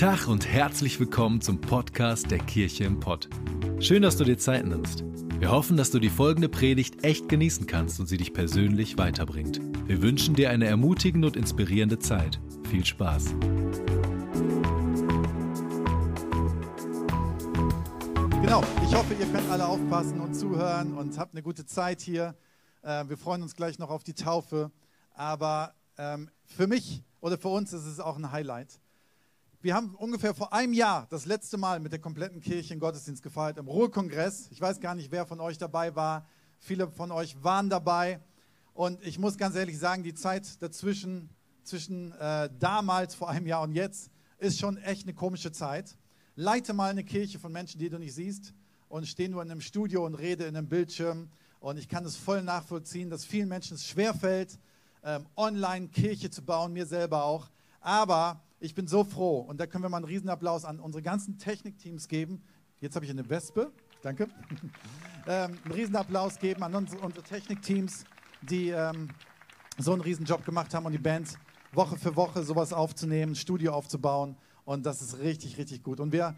Tag und herzlich willkommen zum Podcast der Kirche im Pott. Schön, dass du dir Zeit nimmst. Wir hoffen, dass du die folgende Predigt echt genießen kannst und sie dich persönlich weiterbringt. Wir wünschen dir eine ermutigende und inspirierende Zeit. Viel Spaß. Genau, ich hoffe, ihr könnt alle aufpassen und zuhören und habt eine gute Zeit hier. Wir freuen uns gleich noch auf die Taufe, aber für mich oder für uns ist es auch ein Highlight. Wir haben ungefähr vor einem Jahr das letzte Mal mit der kompletten Kirche in Gottesdienst gefeiert im Ruhrkongress. Ich weiß gar nicht, wer von euch dabei war. Viele von euch waren dabei. Und ich muss ganz ehrlich sagen, die Zeit dazwischen, zwischen damals, vor einem Jahr und jetzt, ist schon echt eine komische Zeit. Leite mal eine Kirche von Menschen, die du nicht siehst, und steh nur in einem Studio und rede in einem Bildschirm. Und ich kann es voll nachvollziehen, dass vielen Menschen es schwerfällt, online Kirche zu bauen, mir selber auch. Aber ich bin so froh, und da können wir mal einen Riesenapplaus an unsere ganzen Technikteams geben. Jetzt habe ich eine Wespe, danke. Einen Riesenapplaus geben an unsere Technikteams, die so einen Riesenjob gemacht haben, und die Band Woche für Woche sowas aufzunehmen, ein Studio aufzubauen, und das ist richtig, richtig gut. Und wir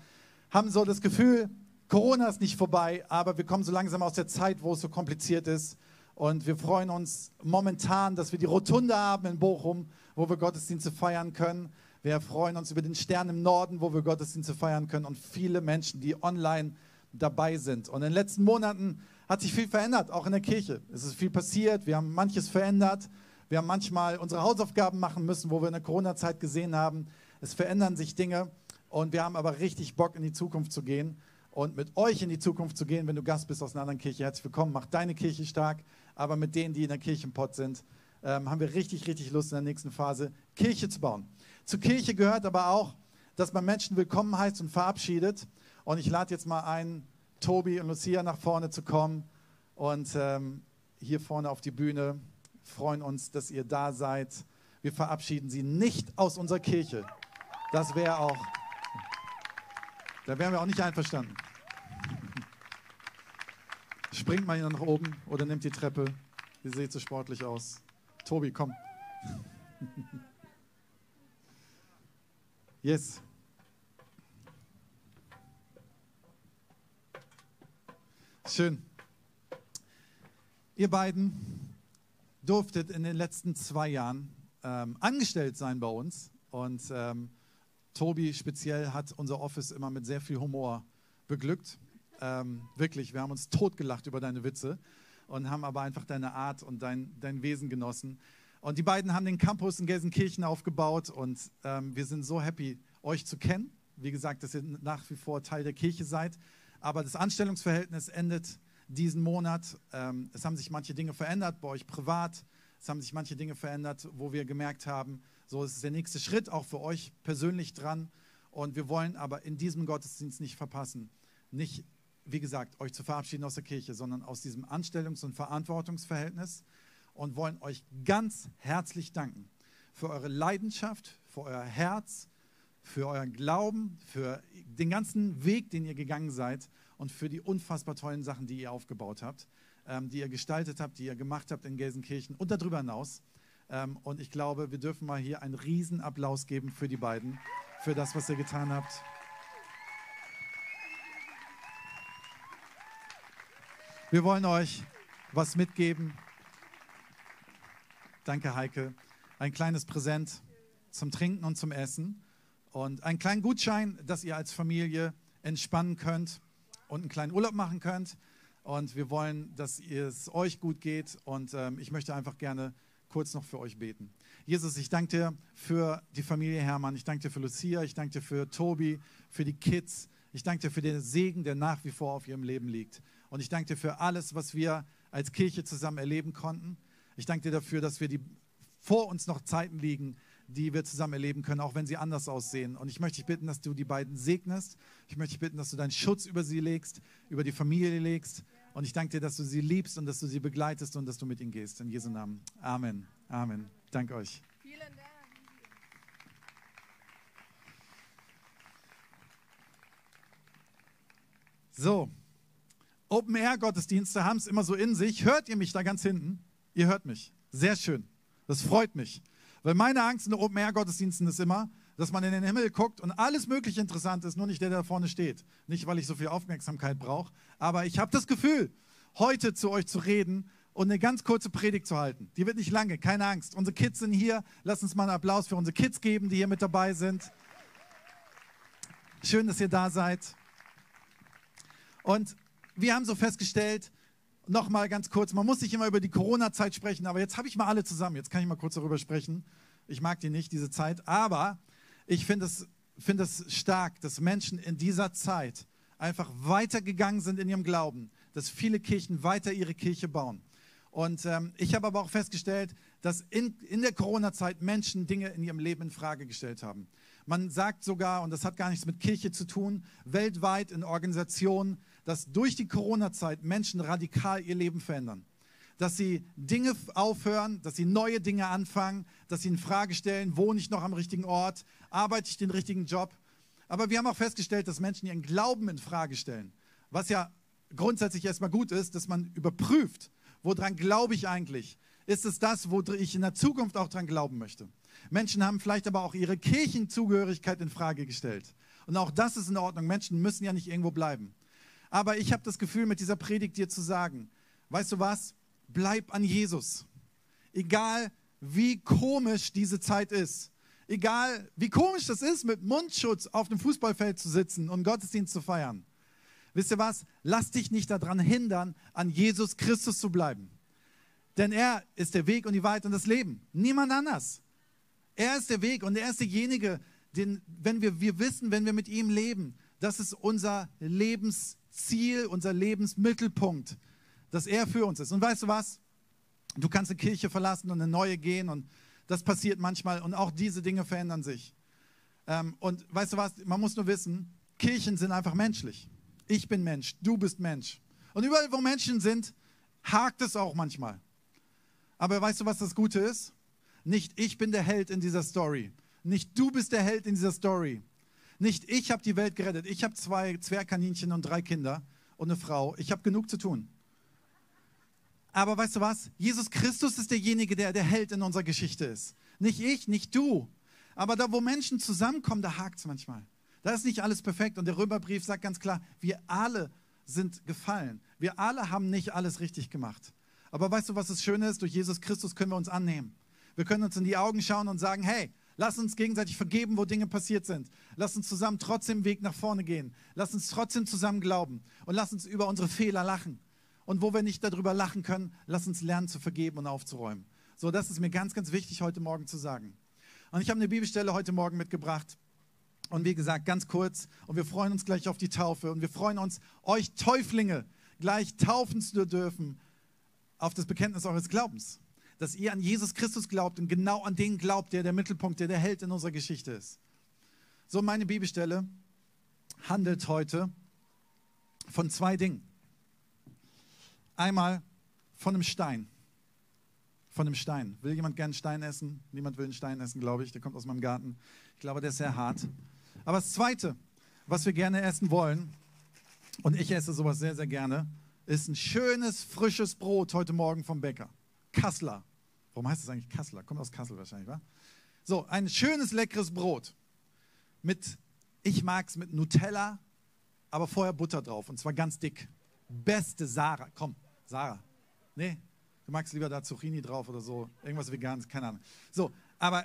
haben so das Gefühl, Corona ist nicht vorbei, aber wir kommen so langsam aus der Zeit, wo es so kompliziert ist. Und wir freuen uns momentan, dass wir die Rotunde haben in Bochum, wo wir Gottesdienste feiern können. Wir freuen uns über den Stern im Norden, wo wir Gottesdienste feiern können, und viele Menschen, die online dabei sind. Und in den letzten Monaten hat sich viel verändert, auch in der Kirche. Es ist viel passiert, wir haben manches verändert. Wir haben manchmal unsere Hausaufgaben machen müssen, wo wir in der Corona-Zeit gesehen haben, es verändern sich Dinge, und wir haben aber richtig Bock, in die Zukunft zu gehen und mit euch in die Zukunft zu gehen, wenn du Gast bist aus einer anderen Kirche. Herzlich willkommen, mach deine Kirche stark, aber mit denen, die in der Kirche im Pott sind, haben wir richtig, richtig Lust, in der nächsten Phase Kirche zu bauen. Zur Kirche gehört aber auch, dass man Menschen willkommen heißt und verabschiedet. Und ich lade jetzt mal ein, Tobi und Lucia nach vorne zu kommen. Und hier vorne auf die Bühne, freuen uns, dass ihr da seid. Wir verabschieden sie nicht aus unserer Kirche. Das wäre auch, da wären wir auch nicht einverstanden. Springt mal hier nach oben oder nimmt die Treppe. Ihr seht so sportlich aus. Tobi, komm. Yes. Schön. Ihr beiden durftet in den letzten 2 Jahren angestellt sein bei uns. Und Tobi speziell hat unser Office immer mit sehr viel Humor beglückt. Wirklich, wir haben uns totgelacht über deine Witze und haben aber einfach deine Art und dein Wesen genossen. Und die beiden haben den Campus in Gelsenkirchen aufgebaut, und wir sind so happy, euch zu kennen. Wie gesagt, dass ihr nach wie vor Teil der Kirche seid. Aber das Anstellungsverhältnis endet diesen Monat. Es haben sich manche Dinge verändert bei euch privat. Es haben sich manche Dinge verändert, wo wir gemerkt haben, so ist der nächste Schritt auch für euch persönlich dran. Und wir wollen aber in diesem Gottesdienst nicht verpassen, nicht, wie gesagt, euch zu verabschieden aus der Kirche, sondern aus diesem Anstellungs- und Verantwortungsverhältnis. Und wollen euch ganz herzlich danken für eure Leidenschaft, für euer Herz, für euren Glauben, für den ganzen Weg, den ihr gegangen seid, und für die unfassbar tollen Sachen, die ihr aufgebaut habt, die ihr gestaltet habt, die ihr gemacht habt in Gelsenkirchen und darüber hinaus. Und ich glaube, wir dürfen mal hier einen Riesenapplaus geben für die beiden, für das, was ihr getan habt. Wir wollen euch was mitgeben. Danke, Heike. Ein kleines Präsent zum Trinken und zum Essen und einen kleinen Gutschein, dass ihr als Familie entspannen könnt und einen kleinen Urlaub machen könnt. Und wir wollen, dass es euch gut geht, und ich möchte einfach gerne kurz noch für euch beten. Jesus, ich danke dir für die Familie Hermann, ich danke dir für Lucia, ich danke dir für Tobi, für die Kids, ich danke dir für den Segen, der nach wie vor auf ihrem Leben liegt. Und ich danke dir für alles, was wir als Kirche zusammen erleben konnten. Ich danke dir dafür, dass wir die vor uns noch Zeiten liegen, die wir zusammen erleben können, auch wenn sie anders aussehen. Und ich möchte dich bitten, dass du die beiden segnest. Ich möchte dich bitten, dass du deinen Schutz über sie legst, über die Familie legst. Und ich danke dir, dass du sie liebst und dass du sie begleitest und dass du mit ihnen gehst. In Jesu Namen. Amen. Amen. Danke euch. Vielen Dank. So, Open-Air-Gottesdienste haben es immer so in sich. Hört ihr mich da ganz hinten? Ihr hört mich. Sehr schön. Das freut mich. Weil meine Angst in Open-Air-Gottesdiensten ist immer, dass man in den Himmel guckt und alles mögliche interessant ist, nur nicht der, der da vorne steht. Nicht, weil ich so viel Aufmerksamkeit brauche, aber ich habe das Gefühl, heute zu euch zu reden und eine ganz kurze Predigt zu halten. Die wird nicht lange, keine Angst. Unsere Kids sind hier. Lasst uns mal einen Applaus für unsere Kids geben, die hier mit dabei sind. Schön, dass ihr da seid. Und wir haben so festgestellt, nochmal ganz kurz, man muss nicht immer über die Corona-Zeit sprechen, aber jetzt habe ich mal alle zusammen. Jetzt kann ich mal kurz darüber sprechen. Ich mag die nicht, diese Zeit, aber ich finde es stark, dass Menschen in dieser Zeit einfach weitergegangen sind in ihrem Glauben, dass viele Kirchen weiter ihre Kirche bauen. Und ich habe aber auch festgestellt, dass in der Corona-Zeit Menschen Dinge in ihrem Leben in Frage gestellt haben. Man sagt sogar, und das hat gar nichts mit Kirche zu tun, weltweit in Organisationen, dass durch die Corona-Zeit Menschen radikal ihr Leben verändern. Dass sie Dinge aufhören, dass sie neue Dinge anfangen, dass sie in Frage stellen, wohne ich noch am richtigen Ort, arbeite ich den richtigen Job. Aber wir haben auch festgestellt, dass Menschen ihren Glauben in Frage stellen, was ja grundsätzlich erstmal gut ist, dass man überprüft, woran glaube ich eigentlich? Ist es das, wo ich in der Zukunft auch dran glauben möchte? Menschen haben vielleicht aber auch ihre Kirchenzugehörigkeit in Frage gestellt. Und auch das ist in Ordnung. Menschen müssen ja nicht irgendwo bleiben. Aber ich habe das Gefühl, mit dieser Predigt dir zu sagen, weißt du was? Bleib an Jesus. Egal, wie komisch diese Zeit ist. Egal, wie komisch das ist, mit Mundschutz auf dem Fußballfeld zu sitzen und Gottesdienst zu feiern. Wisst ihr was? Lass dich nicht daran hindern, an Jesus Christus zu bleiben. Denn er ist der Weg und die Wahrheit und das Leben. Niemand anders. Er ist der Weg und er ist derjenige, den, wenn wir mit ihm leben, das ist unser Lebensziel, unser Lebensmittelpunkt, dass er für uns ist. Und weißt du was? Du kannst eine Kirche verlassen und eine neue gehen und das passiert manchmal und auch diese Dinge verändern sich. Und weißt du was? Man muss nur wissen, Kirchen sind einfach menschlich. Ich bin Mensch, du bist Mensch. Und überall, wo Menschen sind, hakt es auch manchmal. Aber weißt du, was das Gute ist? Nicht ich bin der Held in dieser Story. Nicht du bist der Held in dieser Story. Nicht ich habe die Welt gerettet. Ich habe 2 Zwergkaninchen und 3 Kinder und eine Frau. Ich habe genug zu tun. Aber weißt du was? Jesus Christus ist derjenige, der der Held in unserer Geschichte ist. Nicht ich, nicht du. Aber da, wo Menschen zusammenkommen, da hakt es manchmal. Da ist nicht alles perfekt. Und der Römerbrief sagt ganz klar, wir alle sind gefallen. Wir alle haben nicht alles richtig gemacht. Aber weißt du, was das Schöne ist? Durch Jesus Christus können wir uns annehmen. Wir können uns in die Augen schauen und sagen, hey, lass uns gegenseitig vergeben, wo Dinge passiert sind. Lass uns zusammen trotzdem den Weg nach vorne gehen. Lass uns trotzdem zusammen glauben. Und lass uns über unsere Fehler lachen. Und wo wir nicht darüber lachen können, lass uns lernen zu vergeben und aufzuräumen. So, das ist mir ganz, ganz wichtig heute Morgen zu sagen. Und ich habe eine Bibelstelle heute Morgen mitgebracht. Und wie gesagt, ganz kurz, und wir freuen uns gleich auf die Taufe und wir freuen uns, euch Täuflinge gleich taufen zu dürfen auf das Bekenntnis eures Glaubens. Dass ihr an Jesus Christus glaubt und genau an den glaubt, der der Mittelpunkt, der der Held in unserer Geschichte ist. So, meine Bibelstelle handelt heute von 2 Dingen. Einmal von einem Stein. Von einem Stein. Will jemand gerne einen Stein essen? Niemand will einen Stein essen, glaube ich. Der kommt aus meinem Garten. Ich glaube, der ist sehr hart. Aber das Zweite, was wir gerne essen wollen, und ich esse sowas sehr, sehr gerne, ist ein schönes, frisches Brot heute Morgen vom Bäcker. Kasseler. Warum heißt das eigentlich Kasseler? Kommt aus Kassel wahrscheinlich, wa? So, ein schönes, leckeres Brot. Ich mag es mit Nutella, aber vorher Butter drauf. Und zwar ganz dick. Beste Sarah. Komm, Sarah. Nee, du magst lieber da Zucchini drauf oder so. Irgendwas Veganes, keine Ahnung. So, aber...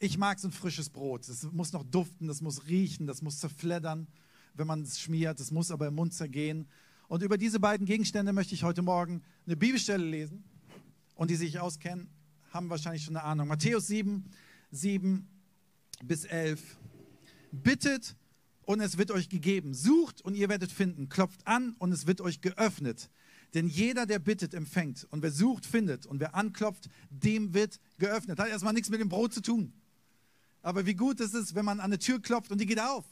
ich mag so ein frisches Brot. Das muss noch duften, das muss riechen, das muss zerfleddern, wenn man es schmiert. Das muss aber im Mund zergehen. Und über diese beiden Gegenstände möchte ich heute Morgen eine Bibelstelle lesen. Und die sich auskennen, haben wahrscheinlich schon eine Ahnung. Matthäus 7, 7-11. Bittet und es wird euch gegeben. Sucht und ihr werdet finden. Klopft an und es wird euch geöffnet. Denn jeder, der bittet, empfängt. Und wer sucht, findet. Und wer anklopft, dem wird geöffnet. Hat erstmal nichts mit dem Brot zu tun. Aber wie gut ist es, wenn man an eine Tür klopft und die geht auf?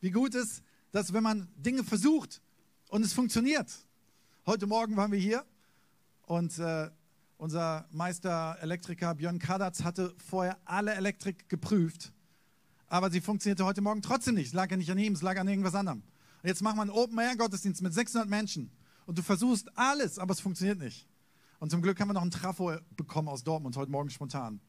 Wie gut ist, dass wenn man Dinge versucht und es funktioniert? Heute Morgen waren wir hier und unser Meister Elektriker Björn Kadatz hatte vorher alle Elektrik geprüft, aber sie funktionierte heute Morgen trotzdem nicht. Es lag ja nicht an ihm, es lag an irgendwas anderem. Und jetzt macht man einen Open-Air-Gottesdienst mit 600 Menschen und du versuchst alles, aber es funktioniert nicht. Und zum Glück haben wir noch einen Trafo bekommen aus Dortmund heute Morgen spontan.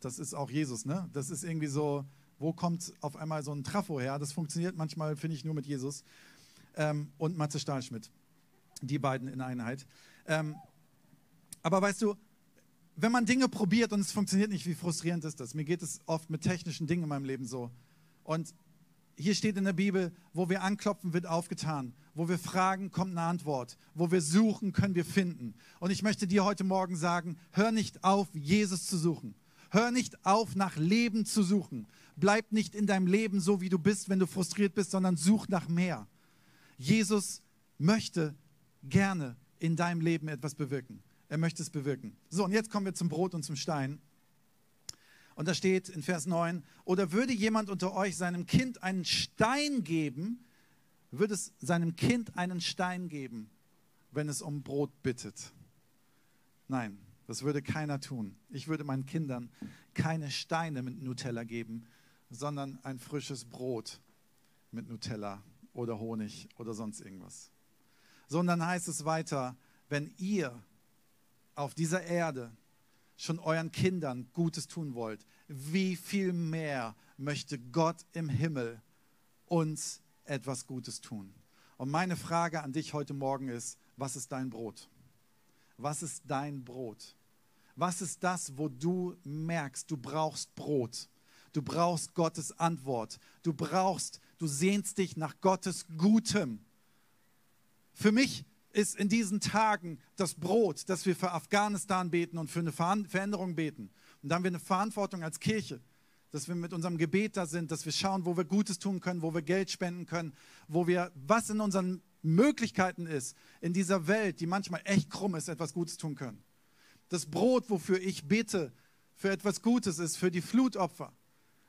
das ist auch Jesus, ne? Das ist irgendwie so, wo kommt auf einmal so ein Trafo her? Das funktioniert manchmal, finde ich, nur mit Jesus. Und Matze Stahlschmidt, die beiden in Einheit. Aber weißt du, wenn man Dinge probiert und es funktioniert nicht, wie frustrierend ist das? Mir geht es oft mit technischen Dingen in meinem Leben so. Und hier steht in der Bibel, wo wir anklopfen, wird aufgetan. Wo wir fragen, kommt eine Antwort. Wo wir suchen, können wir finden. Und ich möchte dir heute Morgen sagen, hör nicht auf, Jesus zu suchen. Hör nicht auf, nach Leben zu suchen. Bleib nicht in deinem Leben so, wie du bist, wenn du frustriert bist, sondern such nach mehr. Jesus möchte gerne in deinem Leben etwas bewirken. Er möchte es bewirken. So, und jetzt kommen wir zum Brot und zum Stein. Und da steht in Vers 9, oder würde jemand unter euch seinem Kind einen Stein geben, würde es seinem Kind einen Stein geben, wenn es um Brot bittet? Nein, das würde keiner tun. Ich würde meinen Kindern keine Steine mit Nutella geben, sondern ein frisches Brot mit Nutella oder Honig oder sonst irgendwas. So, und dann heißt es weiter, wenn ihr auf dieser Erde schon euren Kindern Gutes tun wollt, wie viel mehr möchte Gott im Himmel uns etwas Gutes tun? Und meine Frage an dich heute Morgen ist, was ist dein Brot? Was ist dein Brot? Was ist das, wo du merkst, du brauchst Brot? Du brauchst Gottes Antwort. Du sehnst dich nach Gottes Gutem. Für mich ist in diesen Tagen das Brot, dass wir für Afghanistan beten und für eine Veränderung beten. Und da haben wir eine Verantwortung als Kirche, dass wir mit unserem Gebet da sind, dass wir schauen, wo wir Gutes tun können, wo wir Geld spenden können, wo wir, was in unseren Möglichkeiten ist, in dieser Welt, die manchmal echt krumm ist, etwas Gutes tun können. Das Brot, wofür ich bete, für etwas Gutes ist, für die Flutopfer,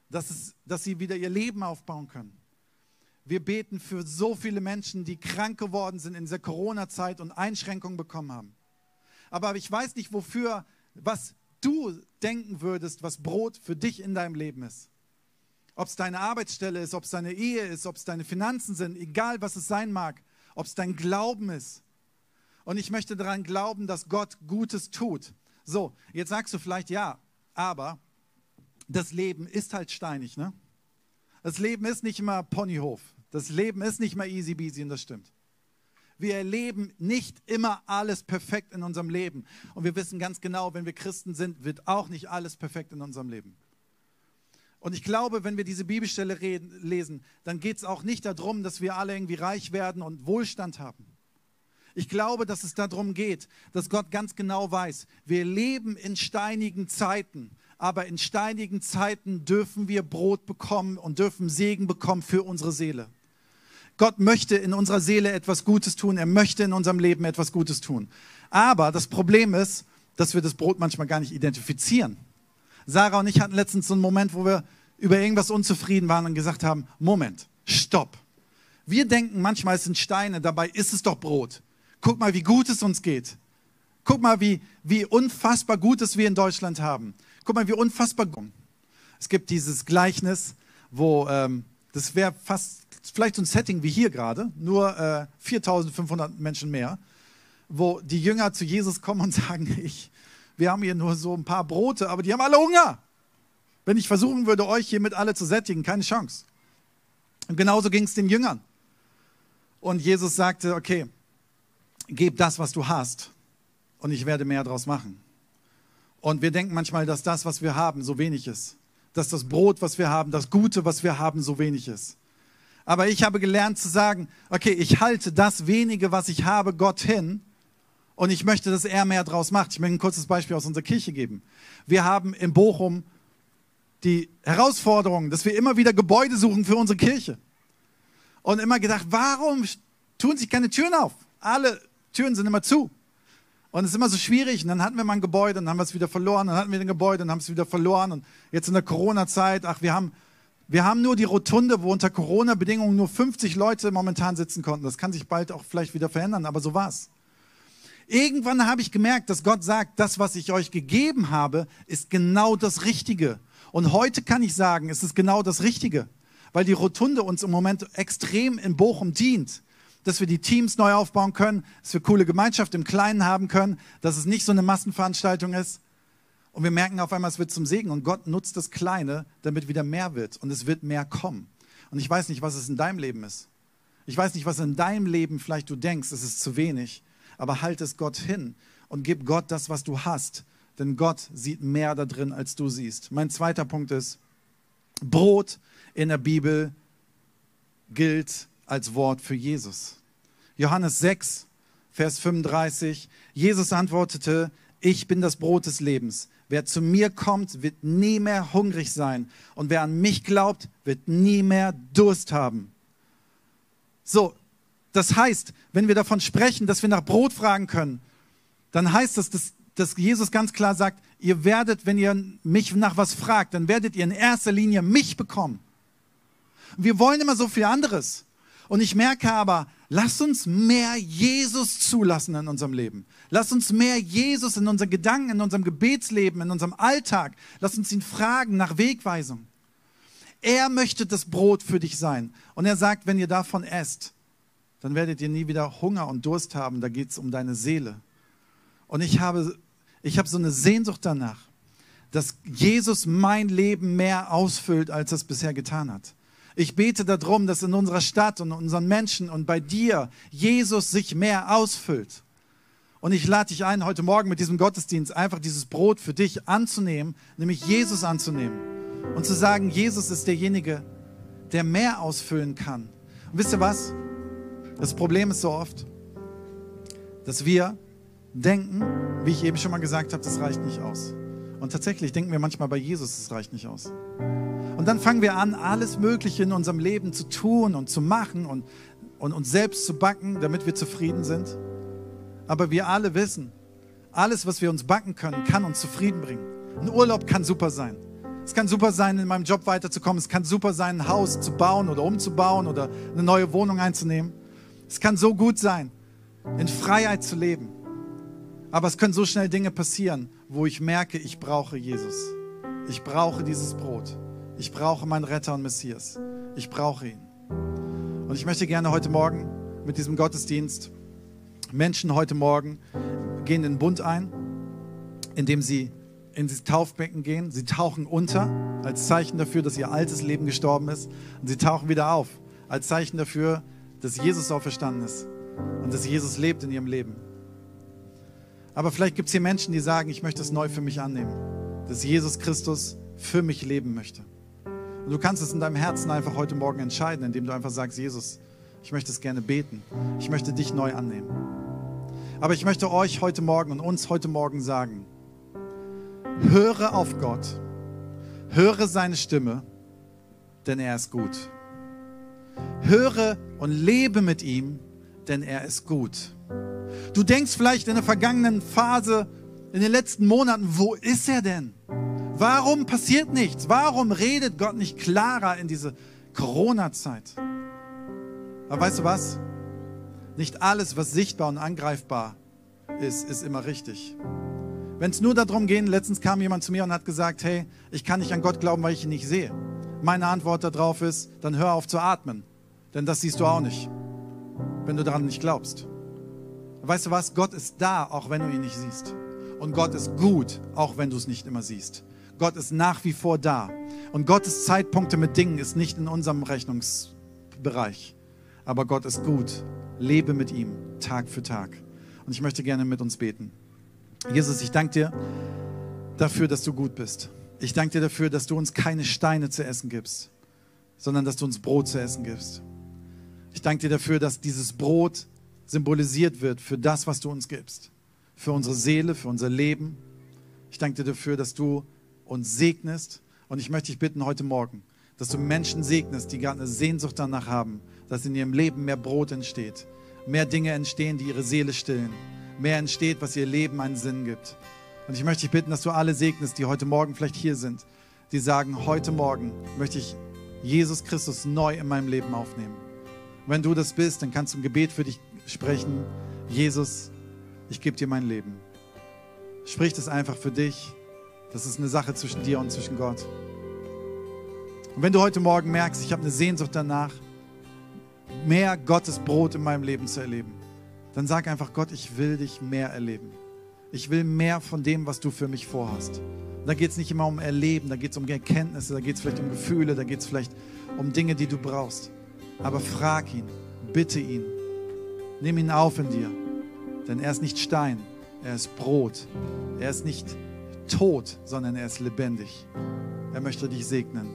dass sie wieder ihr Leben aufbauen können. Wir beten für so viele Menschen, die krank geworden sind in dieser Corona-Zeit und Einschränkungen bekommen haben. Aber ich weiß nicht, wofür, was du denken würdest, was Brot für dich in deinem Leben ist. Ob es deine Arbeitsstelle ist, ob es deine Ehe ist, ob es deine Finanzen sind, egal was es sein mag, ob es dein Glauben ist. Und ich möchte daran glauben, dass Gott Gutes tut. So, jetzt sagst du vielleicht, ja, aber das Leben ist halt steinig, ne? Das Leben ist nicht immer Ponyhof. Das Leben ist nicht immer easy peasy und das stimmt. Wir erleben nicht immer alles perfekt in unserem Leben. Und wir wissen ganz genau, wenn wir Christen sind, wird auch nicht alles perfekt in unserem Leben. Und ich glaube, wenn wir diese Bibelstelle lesen, dann geht es auch nicht darum, dass wir alle irgendwie reich werden und Wohlstand haben. Ich glaube, dass es darum geht, dass Gott ganz genau weiß, wir leben in steinigen Zeiten. Aber in steinigen Zeiten dürfen wir Brot bekommen und dürfen Segen bekommen für unsere Seele. Gott möchte in unserer Seele etwas Gutes tun. Er möchte in unserem Leben etwas Gutes tun. Aber das Problem ist, dass wir das Brot manchmal gar nicht identifizieren. Sarah und ich hatten letztens so einen Moment, wo wir über irgendwas unzufrieden waren und gesagt haben, Moment, stopp. Wir denken manchmal, es sind Steine, dabei ist es doch Brot. Guck mal, wie gut es uns geht. Guck mal, wie unfassbar Gutes wir in Deutschland haben. Guck mal, wie unfassbar. Es gibt dieses Gleichnis, wo, das wäre fast, vielleicht so ein Setting wie hier gerade, nur 4.500 Menschen mehr, wo die Jünger zu Jesus kommen und sagen, wir haben hier nur so ein paar Brote, aber die haben alle Hunger. Wenn ich versuchen würde, euch hiermit alle zu sättigen, keine Chance. Und genauso ging es den Jüngern. Und Jesus sagte, okay, gib das, was du hast und ich werde mehr draus machen. Und wir denken manchmal, dass das, was wir haben, so wenig ist. Dass das Brot, was wir haben, das Gute, was wir haben, so wenig ist. Aber ich habe gelernt zu sagen, okay, ich halte das Wenige, was ich habe, Gott hin und ich möchte, dass er mehr draus macht. Ich möchte ein kurzes Beispiel aus unserer Kirche geben. Wir haben in Bochum die Herausforderung, dass wir immer wieder Gebäude suchen für unsere Kirche. Und immer gedacht, warum tun sich keine Türen auf? Alle Türen sind immer zu. Und es ist immer so schwierig. Und dann hatten wir mal ein Gebäude und haben wir es wieder verloren. Dann hatten wir ein Gebäude und haben es wieder verloren. Und jetzt in der Corona-Zeit, ach, wir haben nur die Rotunde, wo unter Corona-Bedingungen nur 50 Leute momentan sitzen konnten. Das kann sich bald auch vielleicht wieder verändern, aber so war's. Irgendwann habe ich gemerkt, dass Gott sagt, das, was ich euch gegeben habe, ist genau das Richtige. Und heute kann ich sagen, es ist genau das Richtige, weil die Rotunde uns im Moment extrem in Bochum dient. Dass wir die Teams neu aufbauen können, dass wir coole Gemeinschaft im Kleinen haben können, dass es nicht so eine Massenveranstaltung ist. Und wir merken auf einmal, es wird zum Segen. Und Gott nutzt das Kleine, damit wieder mehr wird. Und es wird mehr kommen. Und ich weiß nicht, was es in deinem Leben ist. Ich weiß nicht, was in deinem Leben vielleicht du denkst, es ist zu wenig. Aber halt es Gott hin und gib Gott das, was du hast. Denn Gott sieht mehr da drin, als du siehst. Mein zweiter Punkt ist, Brot in der Bibel gilt als Wort für Jesus. Johannes 6, Vers 35. Jesus antwortete, ich bin das Brot des Lebens. Wer zu mir kommt, wird nie mehr hungrig sein. Und wer an mich glaubt, wird nie mehr Durst haben. So, das heißt, wenn wir davon sprechen, dass wir nach Brot fragen können, dann heißt das, dass Jesus ganz klar sagt, ihr werdet, wenn ihr mich nach was fragt, dann werdet ihr in erster Linie mich bekommen. Wir wollen immer so viel anderes. Und ich merke aber, lasst uns mehr Jesus zulassen in unserem Leben. Lasst uns mehr Jesus in unseren Gedanken, in unserem Gebetsleben, in unserem Alltag. Lasst uns ihn fragen nach Wegweisung. Er möchte das Brot für dich sein. Und er sagt, wenn ihr davon esst, dann werdet ihr nie wieder Hunger und Durst haben. Da geht es um deine Seele. Und ich habe so eine Sehnsucht danach, dass Jesus mein Leben mehr ausfüllt, als er es bisher getan hat. Ich bete darum, dass in unserer Stadt und unseren Menschen und bei dir Jesus sich mehr ausfüllt. Und ich lade dich ein, heute Morgen mit diesem Gottesdienst einfach dieses Brot für dich anzunehmen, nämlich Jesus anzunehmen und zu sagen, Jesus ist derjenige, der mehr ausfüllen kann. Und wisst ihr was? Das Problem ist so oft, dass wir denken, wie ich eben schon mal gesagt habe, das reicht nicht aus. Und tatsächlich denken wir manchmal bei Jesus, das reicht nicht aus. Und dann fangen wir an, alles Mögliche in unserem Leben zu tun und zu machen und uns selbst zu backen, damit wir zufrieden sind. Aber wir alle wissen, alles, was wir uns backen können, kann uns zufrieden bringen. Ein Urlaub kann super sein. Es kann super sein, in meinem Job weiterzukommen. Es kann super sein, ein Haus zu bauen oder umzubauen oder eine neue Wohnung einzunehmen. Es kann so gut sein, in Freiheit zu leben. Aber es können so schnell Dinge passieren, wo ich merke, ich brauche Jesus. Ich brauche dieses Brot. Ich brauche meinen Retter und Messias. Ich brauche ihn. Und ich möchte gerne heute Morgen mit diesem Gottesdienst Menschen heute Morgen gehen in den Bund ein, indem sie in das Taufbecken gehen. Sie tauchen unter als Zeichen dafür, dass ihr altes Leben gestorben ist. Und sie tauchen wieder auf als Zeichen dafür, dass Jesus auferstanden ist und dass Jesus lebt in ihrem Leben. Aber vielleicht gibt es hier Menschen, die sagen, ich möchte es neu für mich annehmen, dass Jesus Christus für mich leben möchte. Und du kannst es in deinem Herzen einfach heute Morgen entscheiden, indem du einfach sagst, Jesus, ich möchte es gerne beten. Ich möchte dich neu annehmen. Aber ich möchte euch heute Morgen und uns heute Morgen sagen, höre auf Gott, höre seine Stimme, denn er ist gut. Höre und lebe mit ihm, denn er ist gut. Du denkst vielleicht in der vergangenen Phase, in den letzten Monaten, wo ist er denn? Warum passiert nichts? Warum redet Gott nicht klarer in diese Corona-Zeit? Aber weißt du was? Nicht alles, was sichtbar und angreifbar ist, ist immer richtig. Wenn es nur darum geht, letztens kam jemand zu mir und hat gesagt, hey, ich kann nicht an Gott glauben, weil ich ihn nicht sehe. Meine Antwort darauf ist, dann hör auf zu atmen, denn das siehst du auch nicht, wenn du daran nicht glaubst. Weißt du was? Gott ist da, auch wenn du ihn nicht siehst. Und Gott ist gut, auch wenn du es nicht immer siehst. Gott ist nach wie vor da. Und Gottes Zeitpunkte mit Dingen ist nicht in unserem Rechnungsbereich. Aber Gott ist gut. Lebe mit ihm, Tag für Tag. Und ich möchte gerne mit uns beten. Jesus, ich danke dir dafür, dass du gut bist. Ich danke dir dafür, dass du uns keine Steine zu essen gibst, sondern dass du uns Brot zu essen gibst. Ich danke dir dafür, dass dieses Brot symbolisiert wird für das, was du uns gibst. Für unsere Seele, für unser Leben. Ich danke dir dafür, dass du uns segnest. Und ich möchte dich bitten heute Morgen, dass du Menschen segnest, die gerade eine Sehnsucht danach haben, dass in ihrem Leben mehr Brot entsteht, mehr Dinge entstehen, die ihre Seele stillen, mehr entsteht, was ihr Leben einen Sinn gibt. Und ich möchte dich bitten, dass du alle segnest, die heute Morgen vielleicht hier sind, die sagen, heute Morgen möchte ich Jesus Christus neu in meinem Leben aufnehmen. Und wenn du das bist, dann kannst du ein Gebet für dich sprechen. Jesus, ich gebe dir mein Leben. Sprich das einfach für dich. Das ist eine Sache zwischen dir und zwischen Gott. Und wenn du heute Morgen merkst, ich habe eine Sehnsucht danach, mehr Gottes Brot in meinem Leben zu erleben, dann sag einfach, Gott, ich will dich mehr erleben. Ich will mehr von dem, was du für mich vorhast. Da geht es nicht immer um Erleben, da geht es um Erkenntnisse, da geht es vielleicht um Gefühle, da geht es vielleicht um Dinge, die du brauchst. Aber frag ihn, bitte ihn, nimm ihn auf in dir. Denn er ist nicht Stein, er ist Brot. Er ist nicht tot, sondern er ist lebendig. Er möchte dich segnen.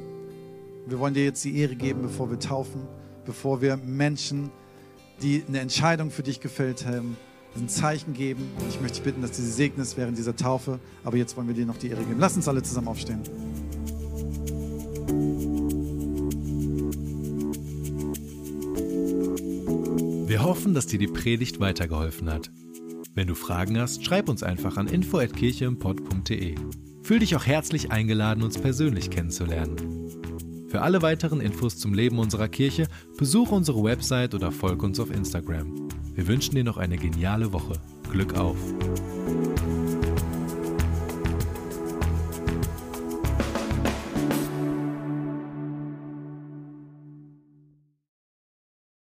Wir wollen dir jetzt die Ehre geben, bevor wir taufen, bevor wir Menschen, die eine Entscheidung für dich gefällt haben, ein Zeichen geben. Und ich möchte dich bitten, dass du sie segnest während dieser Taufe. Aber jetzt wollen wir dir noch die Ehre geben. Lass uns alle zusammen aufstehen. Wir hoffen, dass dir die Predigt weitergeholfen hat. Wenn du Fragen hast, schreib uns einfach an info@kircheimpott.de. Fühl dich auch herzlich eingeladen, uns persönlich kennenzulernen. Für alle weiteren Infos zum Leben unserer Kirche, besuche unsere Website oder folge uns auf Instagram. Wir wünschen dir noch eine geniale Woche. Glück auf!